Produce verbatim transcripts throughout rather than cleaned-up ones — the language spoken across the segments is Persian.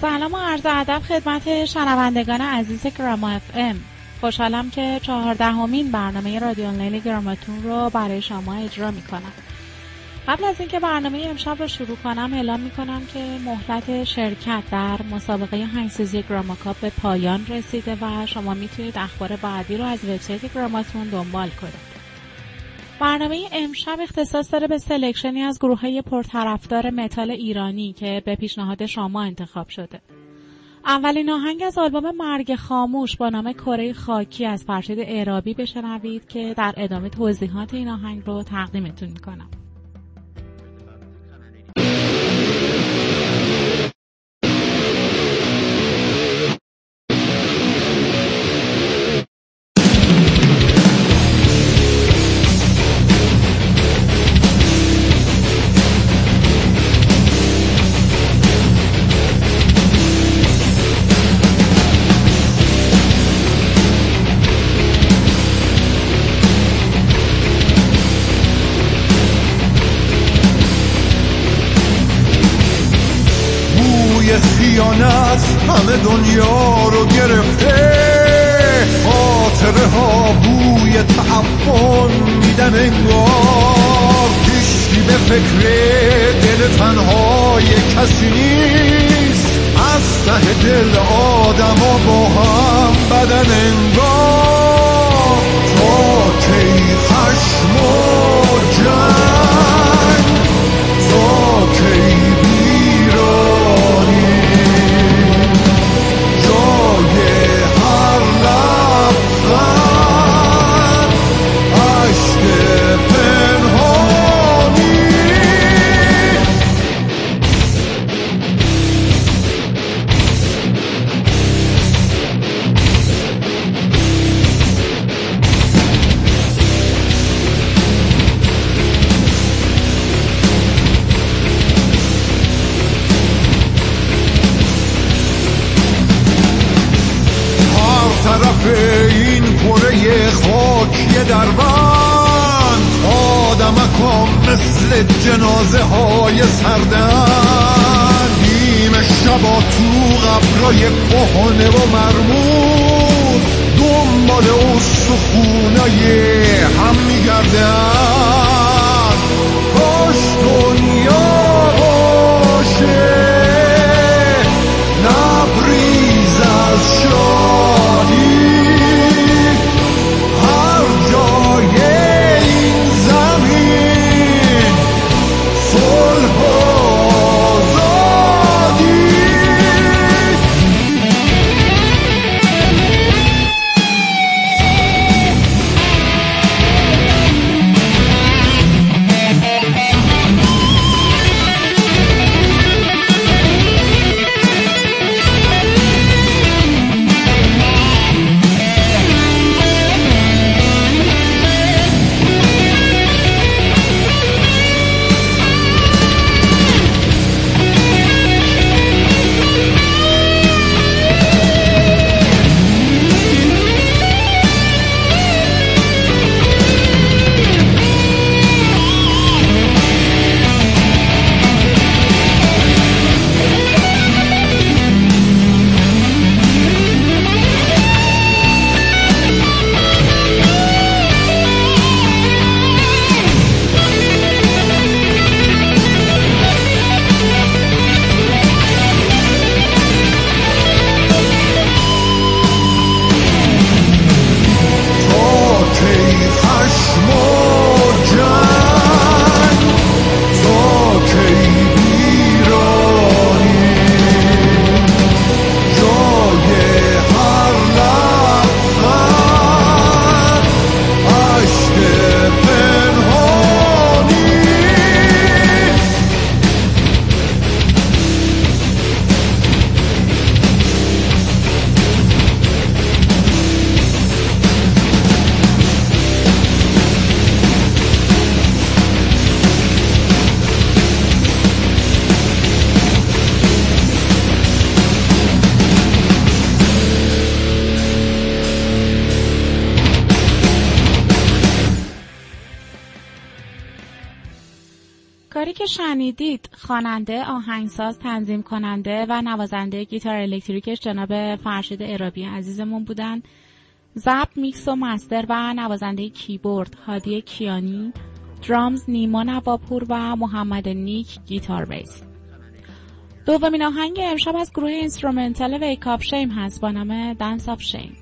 سلام و عرض ادب خدمت شنوندگان عزیز گراما اف ام. خوشحالم که چهاردهمین برنامه رادیو آنلاین گراماتون رو برای شما اجرا میکنم. قبل از اینکه برنامه امشب رو شروع کنم اعلام میکنم که مهلت شرکت در مسابقه هنگسازی گراماکاپ به پایان رسیده و شما میتونید اخبار بعدی رو از وبسایت گراماتون دنبال کنید. برنامه امشب اختصاص داره به سلکشنی از گروه‌های پرطرفدار متال ایرانی که به پیشنهاد شما انتخاب شده. اولین آهنگ از آلبوم مرگ خاموش با نام کره خاکی از فرشید اعرابی بشنوید که در ادامه توضیحات این آهنگ رو تقدیمتون میکنم. همه دنیا رو گرفته خاطره ها بوی تعفن میدن، انگار هیچی به فکر دل تنهای کسی نیست، از ته دل آدم ها با هم بدن، انگار تا کی خشم و جنگ، تا کی دربان آدمکام مثل جنازه های سردن، نیمه شبا تو قبرای کهنه و مرموز دنبال استخونای هم میگردن، کاش دنیا باشه نبریز از شادی، که شنیدید خواننده، آهنگساز، تنظیم کننده و نوازنده گیتار الکتریکش جناب فرشید اعرابی عزیزمون بودن. ضبط، میکس و مستر و نوازنده کیبورد هادی کیانی، درامز نیمان عباپور و محمد نیک گیتار بیس. دومین آهنگ امشب از گروه اینسترومنتال ویکاپ شیم هست با نام دنس آف شیم.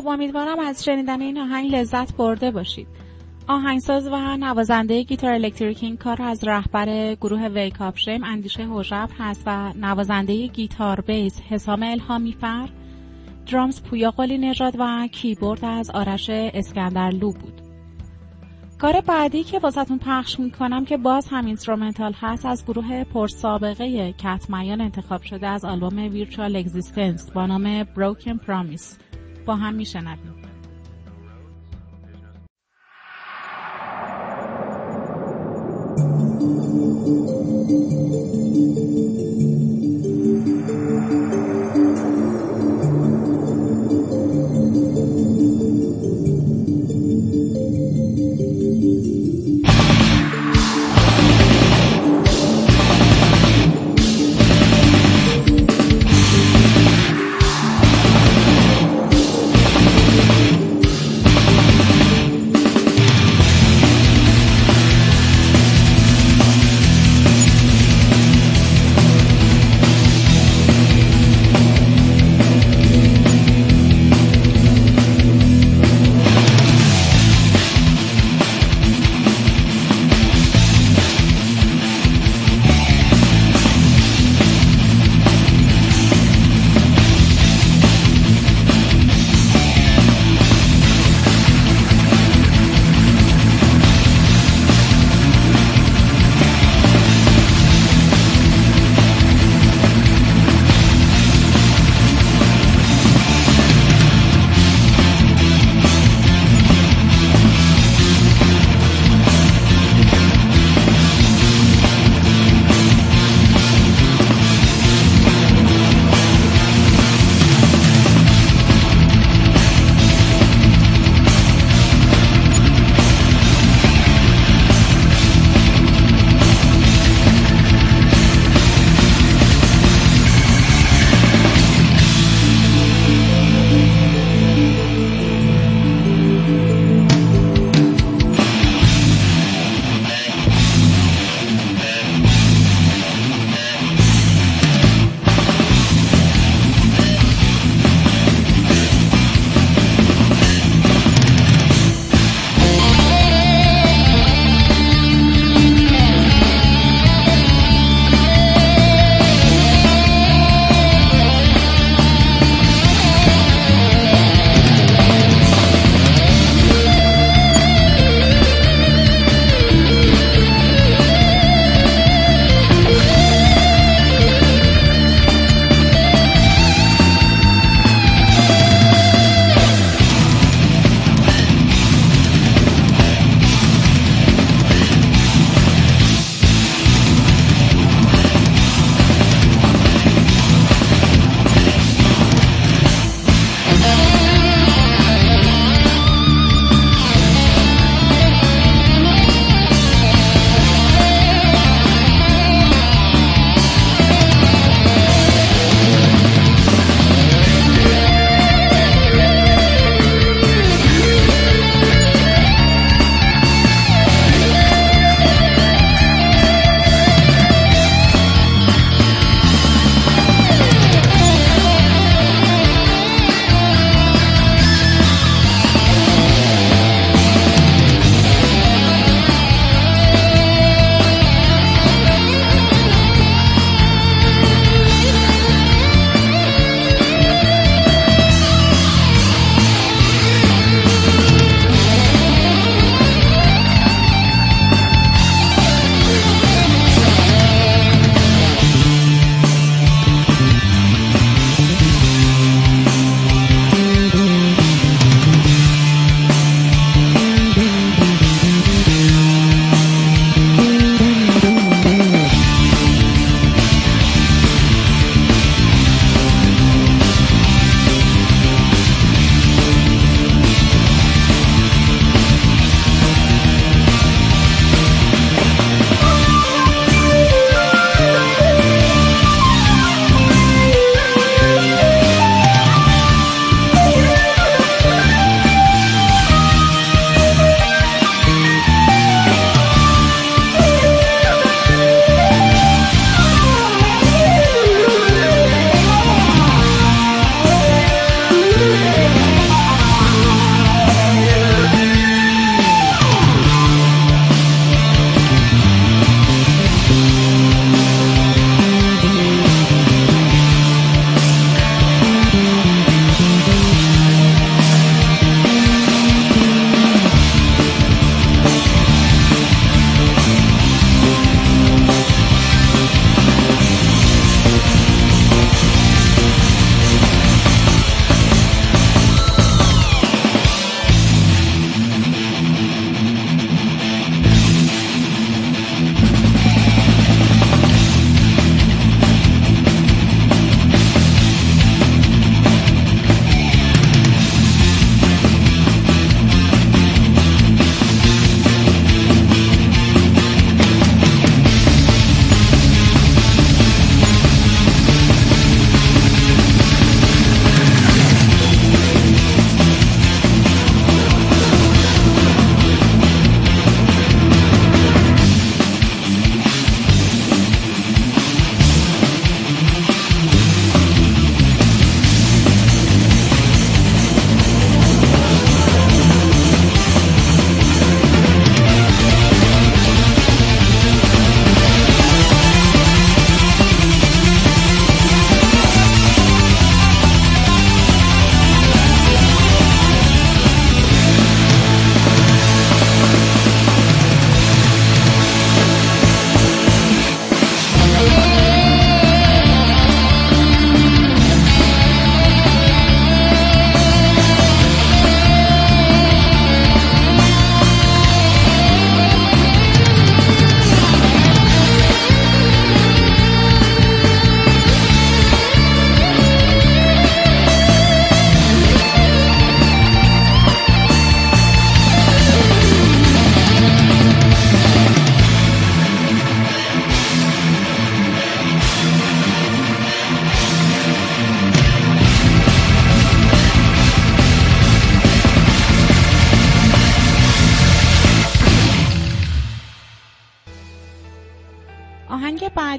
خب امیدوارم از شنیدن این آهنگ لذت برده باشید. آهنگساز و نوازنده گیتار الکتریک این کار از رهبر گروه ویکاپ شریم اندیشه حجب هست و نوازنده گیتار بیس حسام الهامیفر، درامز پویا قلی نژاد و کیبورد از آرش اسکندرلو بود. کار بعدی که واسهتون پخش میکنم که باز هم اینسترومنتال هست از گروه پرسابقه کتمیان انتخاب شده از آلبوم Virtual Existence با نام Broken Promise. با هم میشنویم.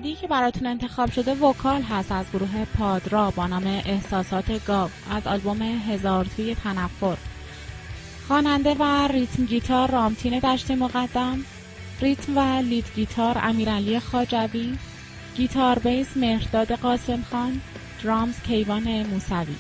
بعدی که براتون انتخاب شده وکال هست از گروه پادرا با نام احساسات گاو از آلبوم هزار توی تنفر. خواننده و ریتم گیتار رامتین دشت مقدم، ریتم و لید گیتار امیر علی خاجوی، گیتار بیس مهرداد قاسم خان، درامز کیوان موسوی.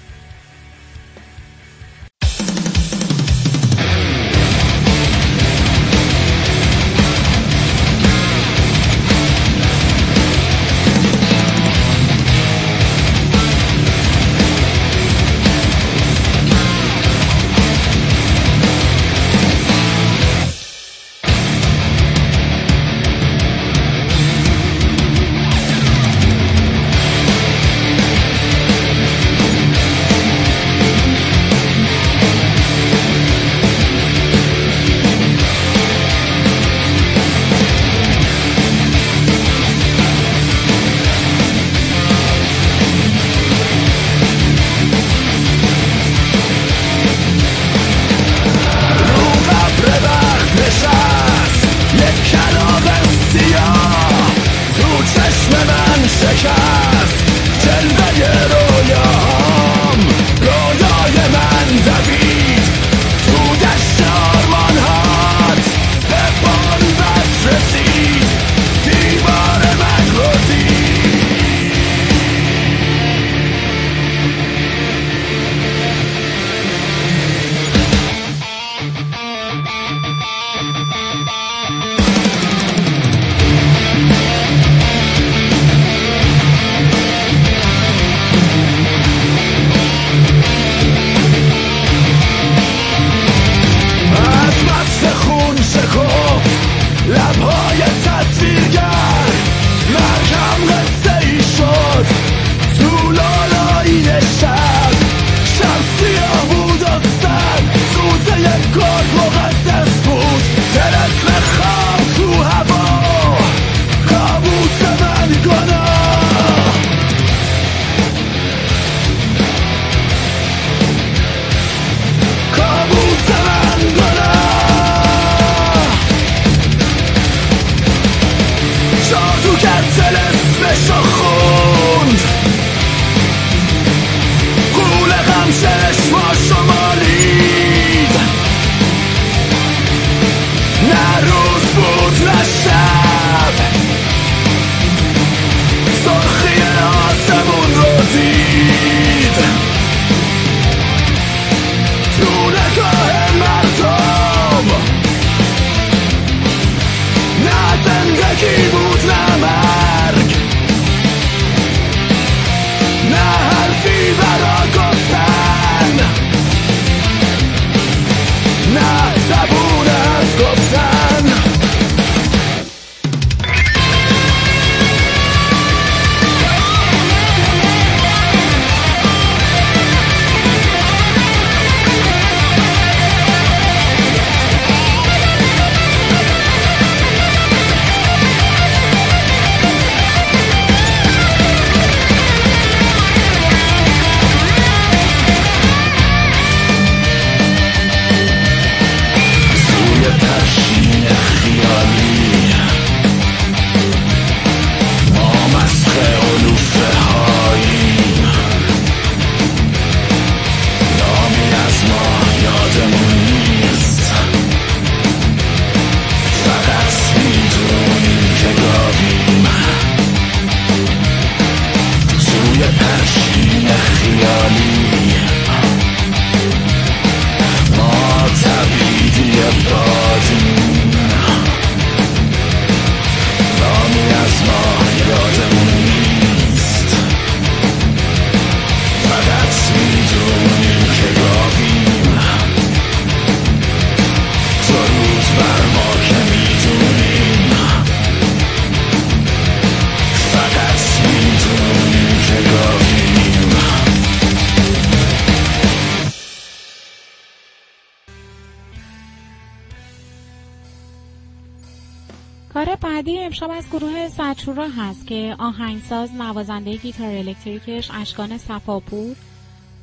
شب از گروه سچورا هست که آهنگساز نوازنده گیتار الکتریکش اشکان صفاپور،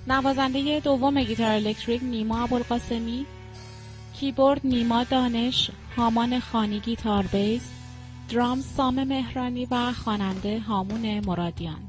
نوازنده دوم گیتار الکتریک نیما عبدالقاسمی، کیبورد نیما دانش، هامان خانی گیتار بیس، درام سام مهرانی و خواننده هامون مرادیان.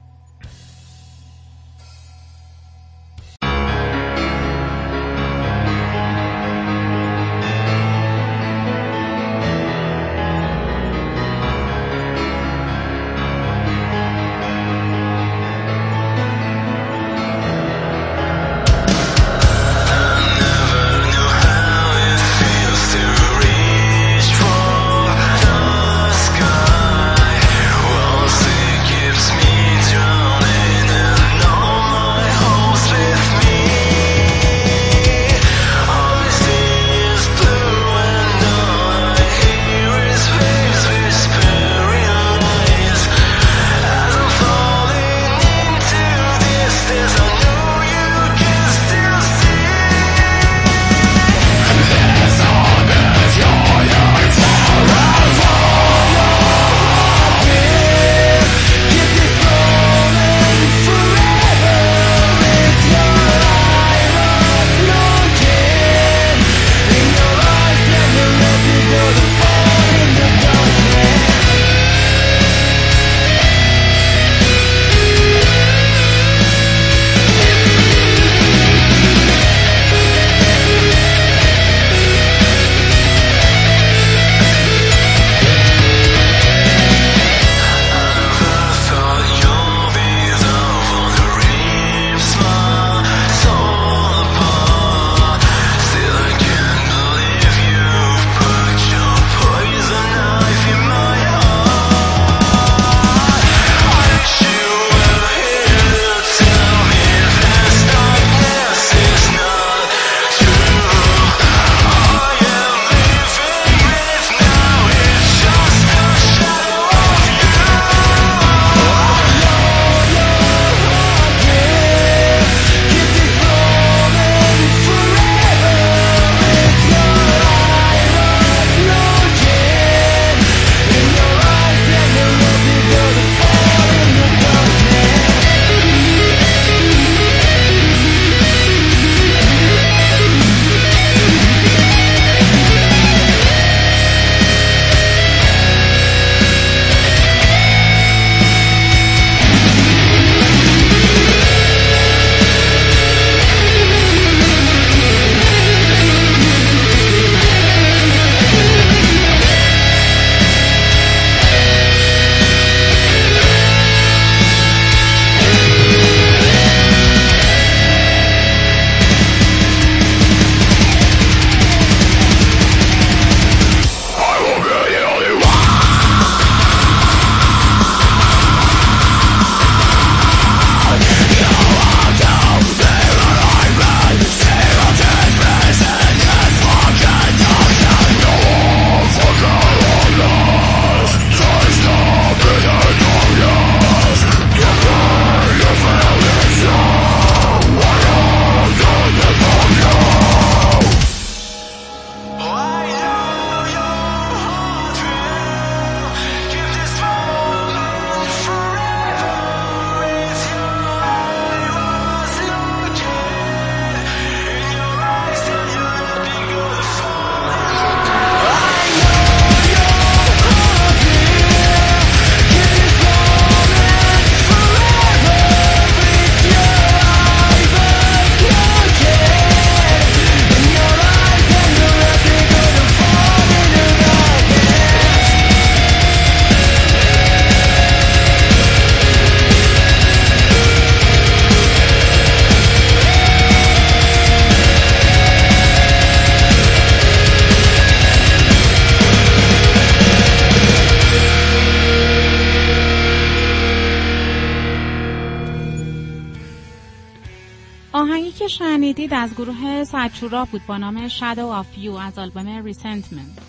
شنیدید از گروه سچورا بود با نام Shadow of You از آلبوم Resentment.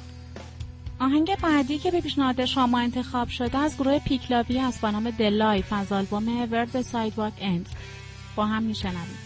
آهنگ بعدی که به پیشنهاد شما انتخاب شده از گروه پیکلاوی است با نام The Life از آلبوم Where the Sidewalk Ends. با هم میشنویم.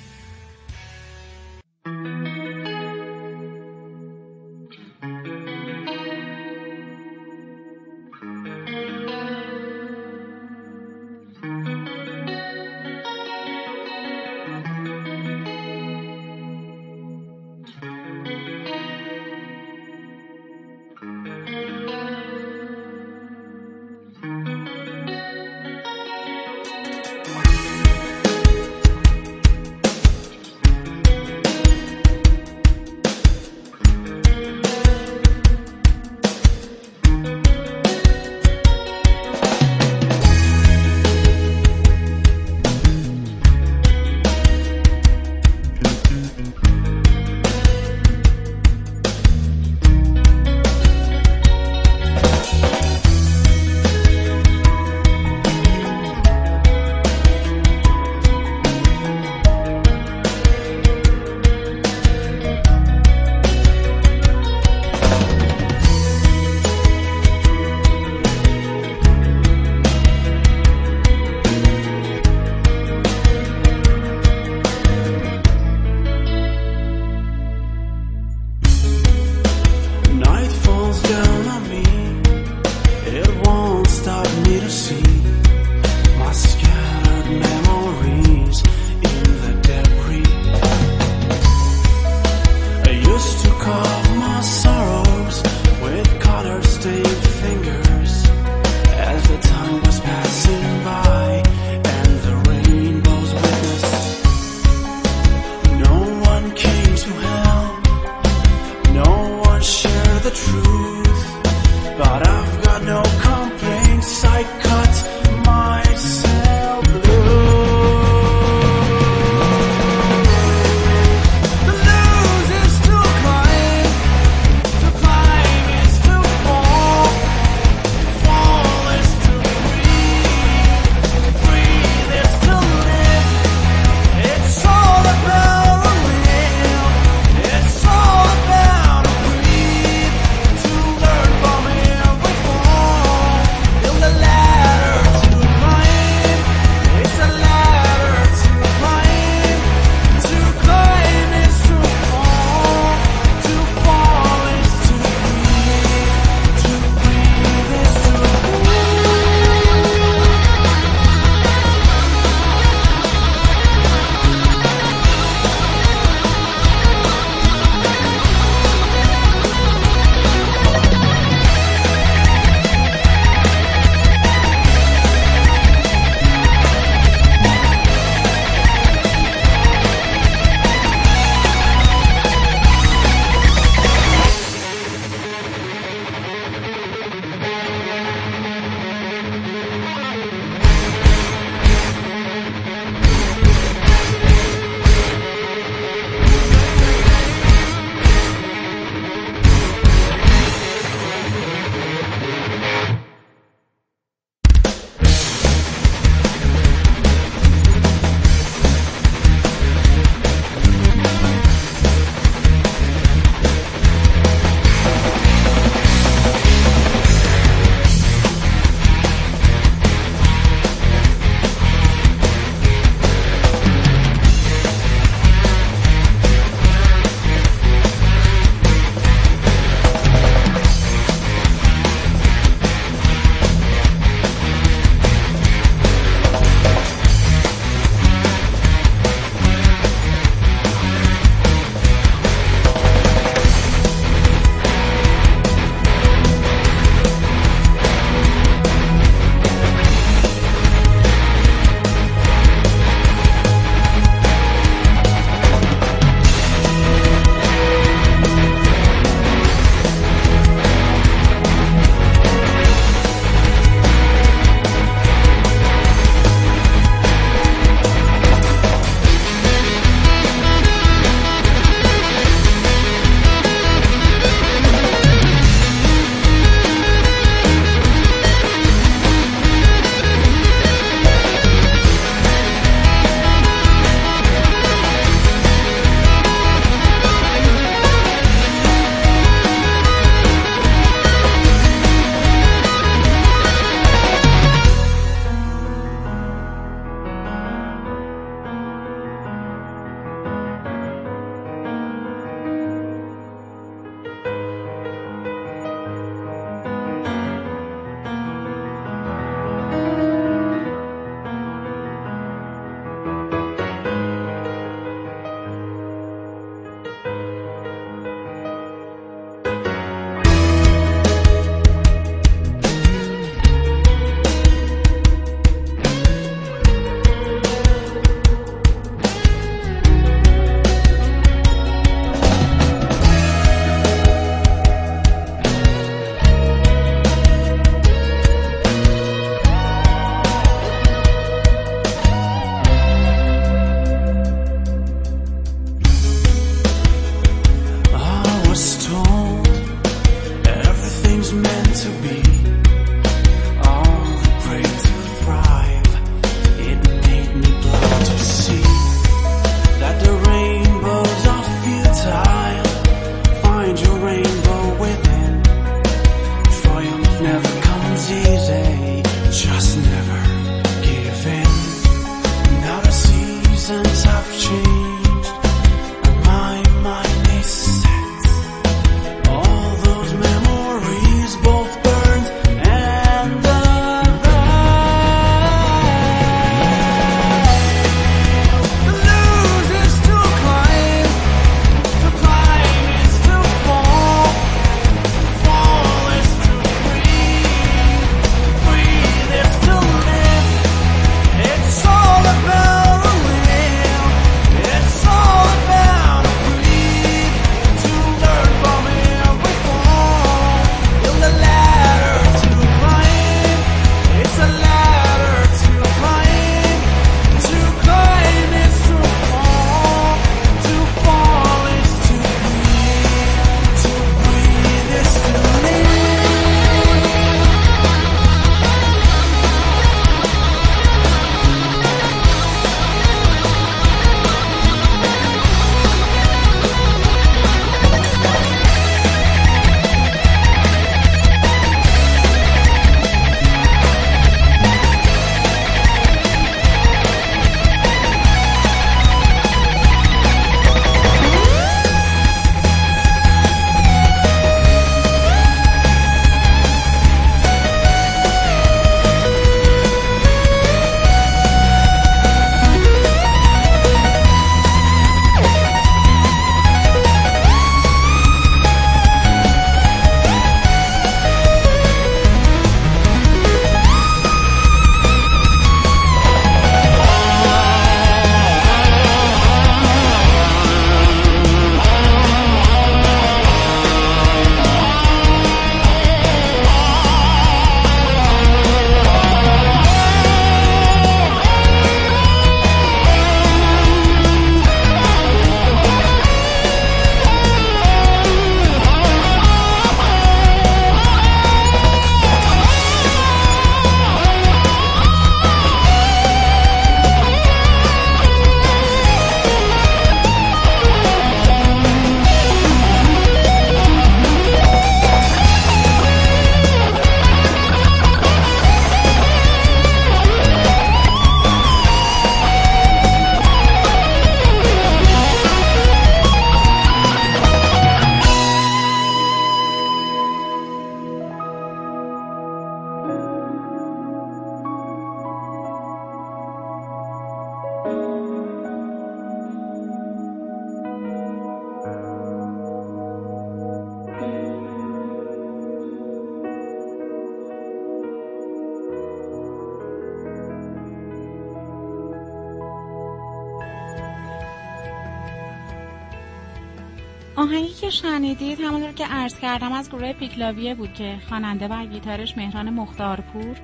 آهنگی که شنیدید همونطور که عرض کردم از گروه پیکلاویه بود که خواننده و گیتارش مهران مختارپور،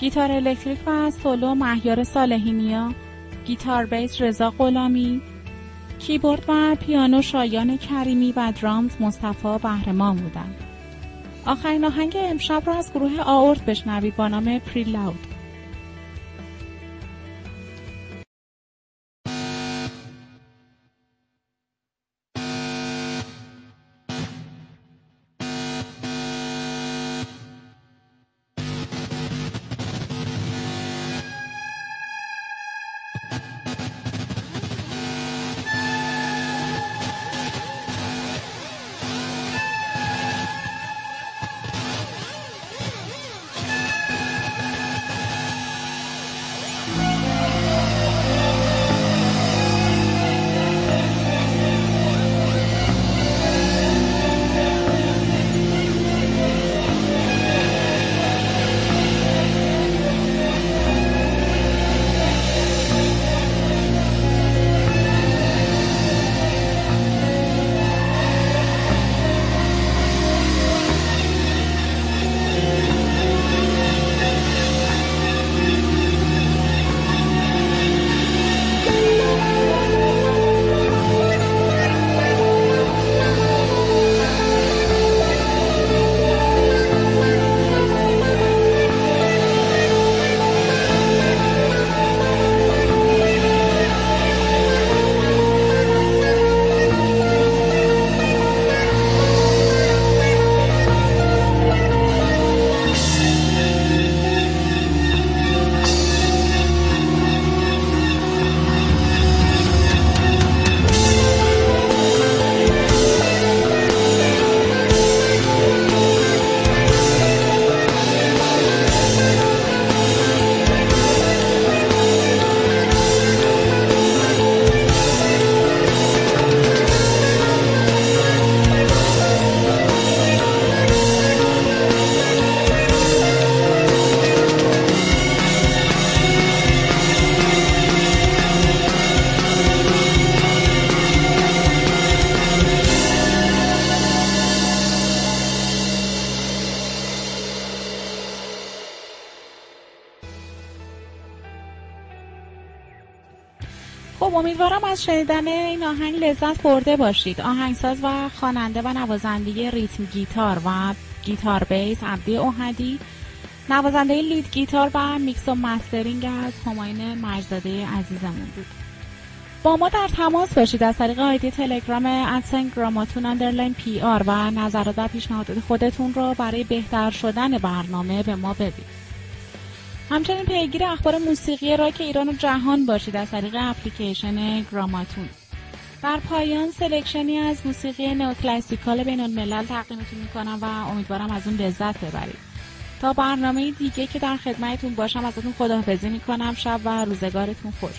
گیتار الکتریک و سولو مهیار صالحی نیا، گیتار بیس رضا غلامی، کیبورد و پیانو شایان کریمی و درامز مصطفی بهره‌مان بودند. آخرین آهنگ امشب رو از گروه آورد بشنوید با نام پری لاود. امیدوارم از شنیدن این آهنگ لذت برده باشید. آهنگساز و خواننده و نوازنده ریتم گیتار و گیتار بیس عبدی احدی، نوازنده لید گیتار و میکس و مسترینگ از هماین مجداده عزیزمون بود. با ما در تماس باشید از طریق آیدی تلگرام ادسن گراماتون اندرلاین پی آر و نظرات و پیشنهادات خودتون رو برای بهتر شدن برنامه به ما بدید. همچنین پیگیر اخبار موسیقی راک ایران و جهان باشید از طریق اپلیکیشن گراماتون. در پایان سلکشنی از موسیقی نئوکلاسیکال بین الملل تقدیمتون میکنم و امیدوارم از اون لذت ببرید. تا برنامه دیگه که در خدمتتون باشم ازتون خداحافظی میکنم. شب و روزگارتون خوش.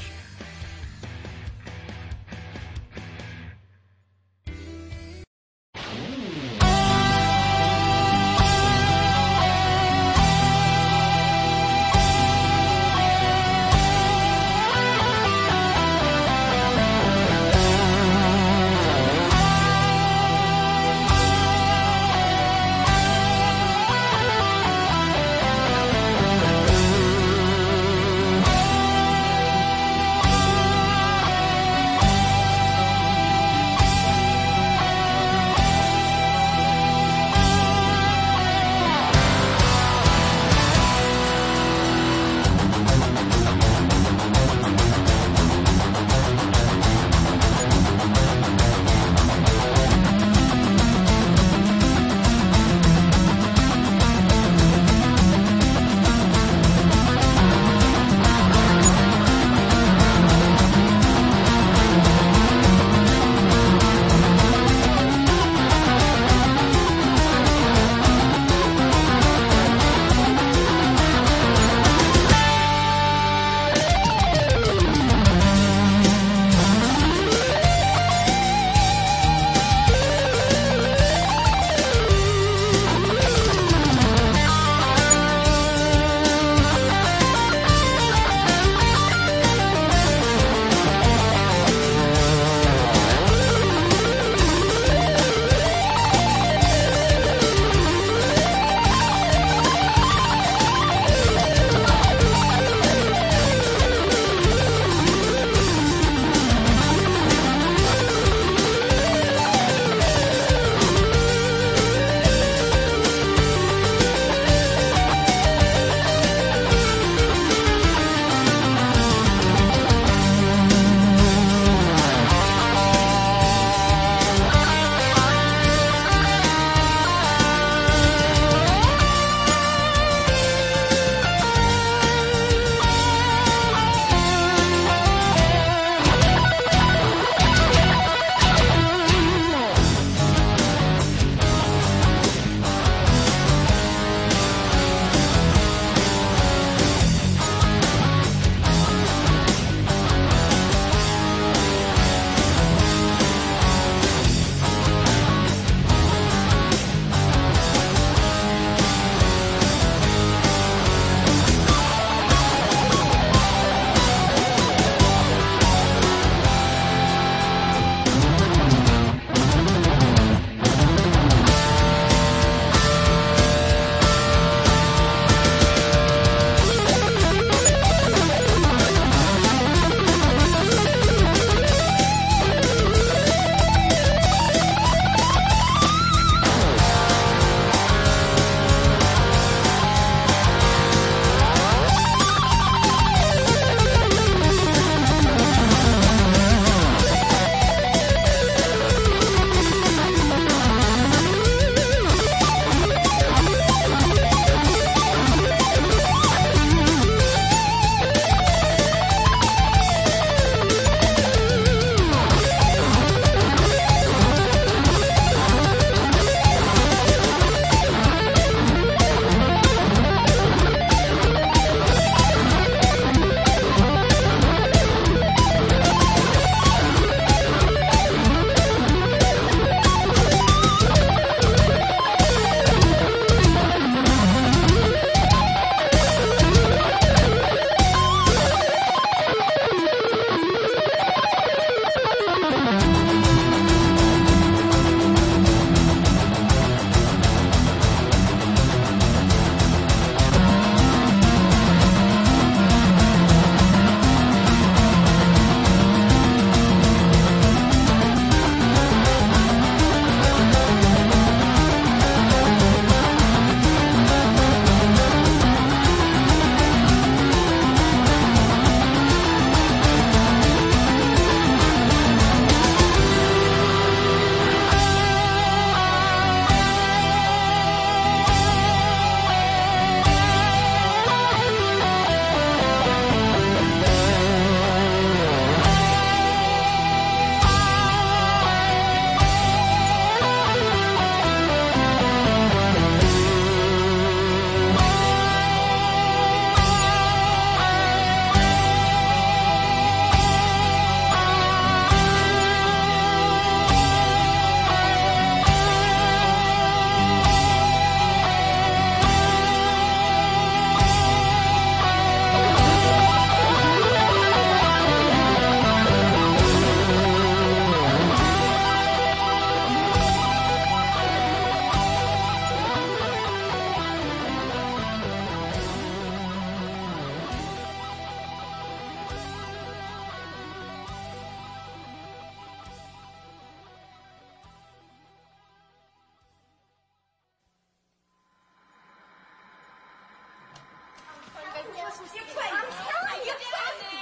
You're crazy. I'm telling you, you're crazy.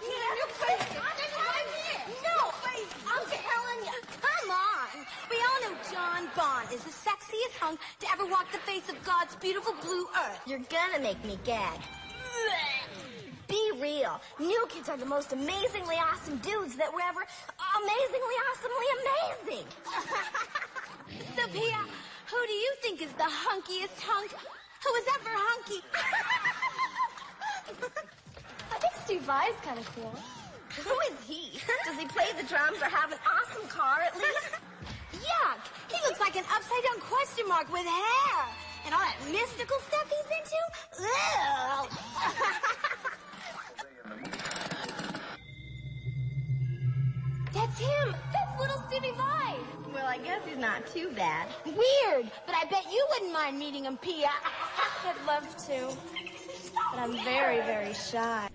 No, you're crazy. No, I'm telling you. Come on. We all know John Bond is the sexiest hunk to ever walk the face of God's beautiful blue earth. You're gonna make me gag. Be real. New Kids are the most amazingly awesome dudes that were ever amazingly awesomely amazing. So, Pia, who do you think is the hunkiest hunk who was ever hunky? I think Steve Vai's kind of cool. Who is he? Does he play the drums or have an awesome car at least? Yuck! He looks like an upside-down question mark with hair. And all that mystical stuff he's into? That's him! That's little Stevie Vai! Well, I guess he's not too bad. Weird! But I bet you wouldn't mind meeting him, Pia. I'd love to. But I'm very, very shy.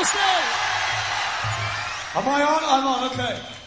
درسته. Am I on? I'm on. Okay.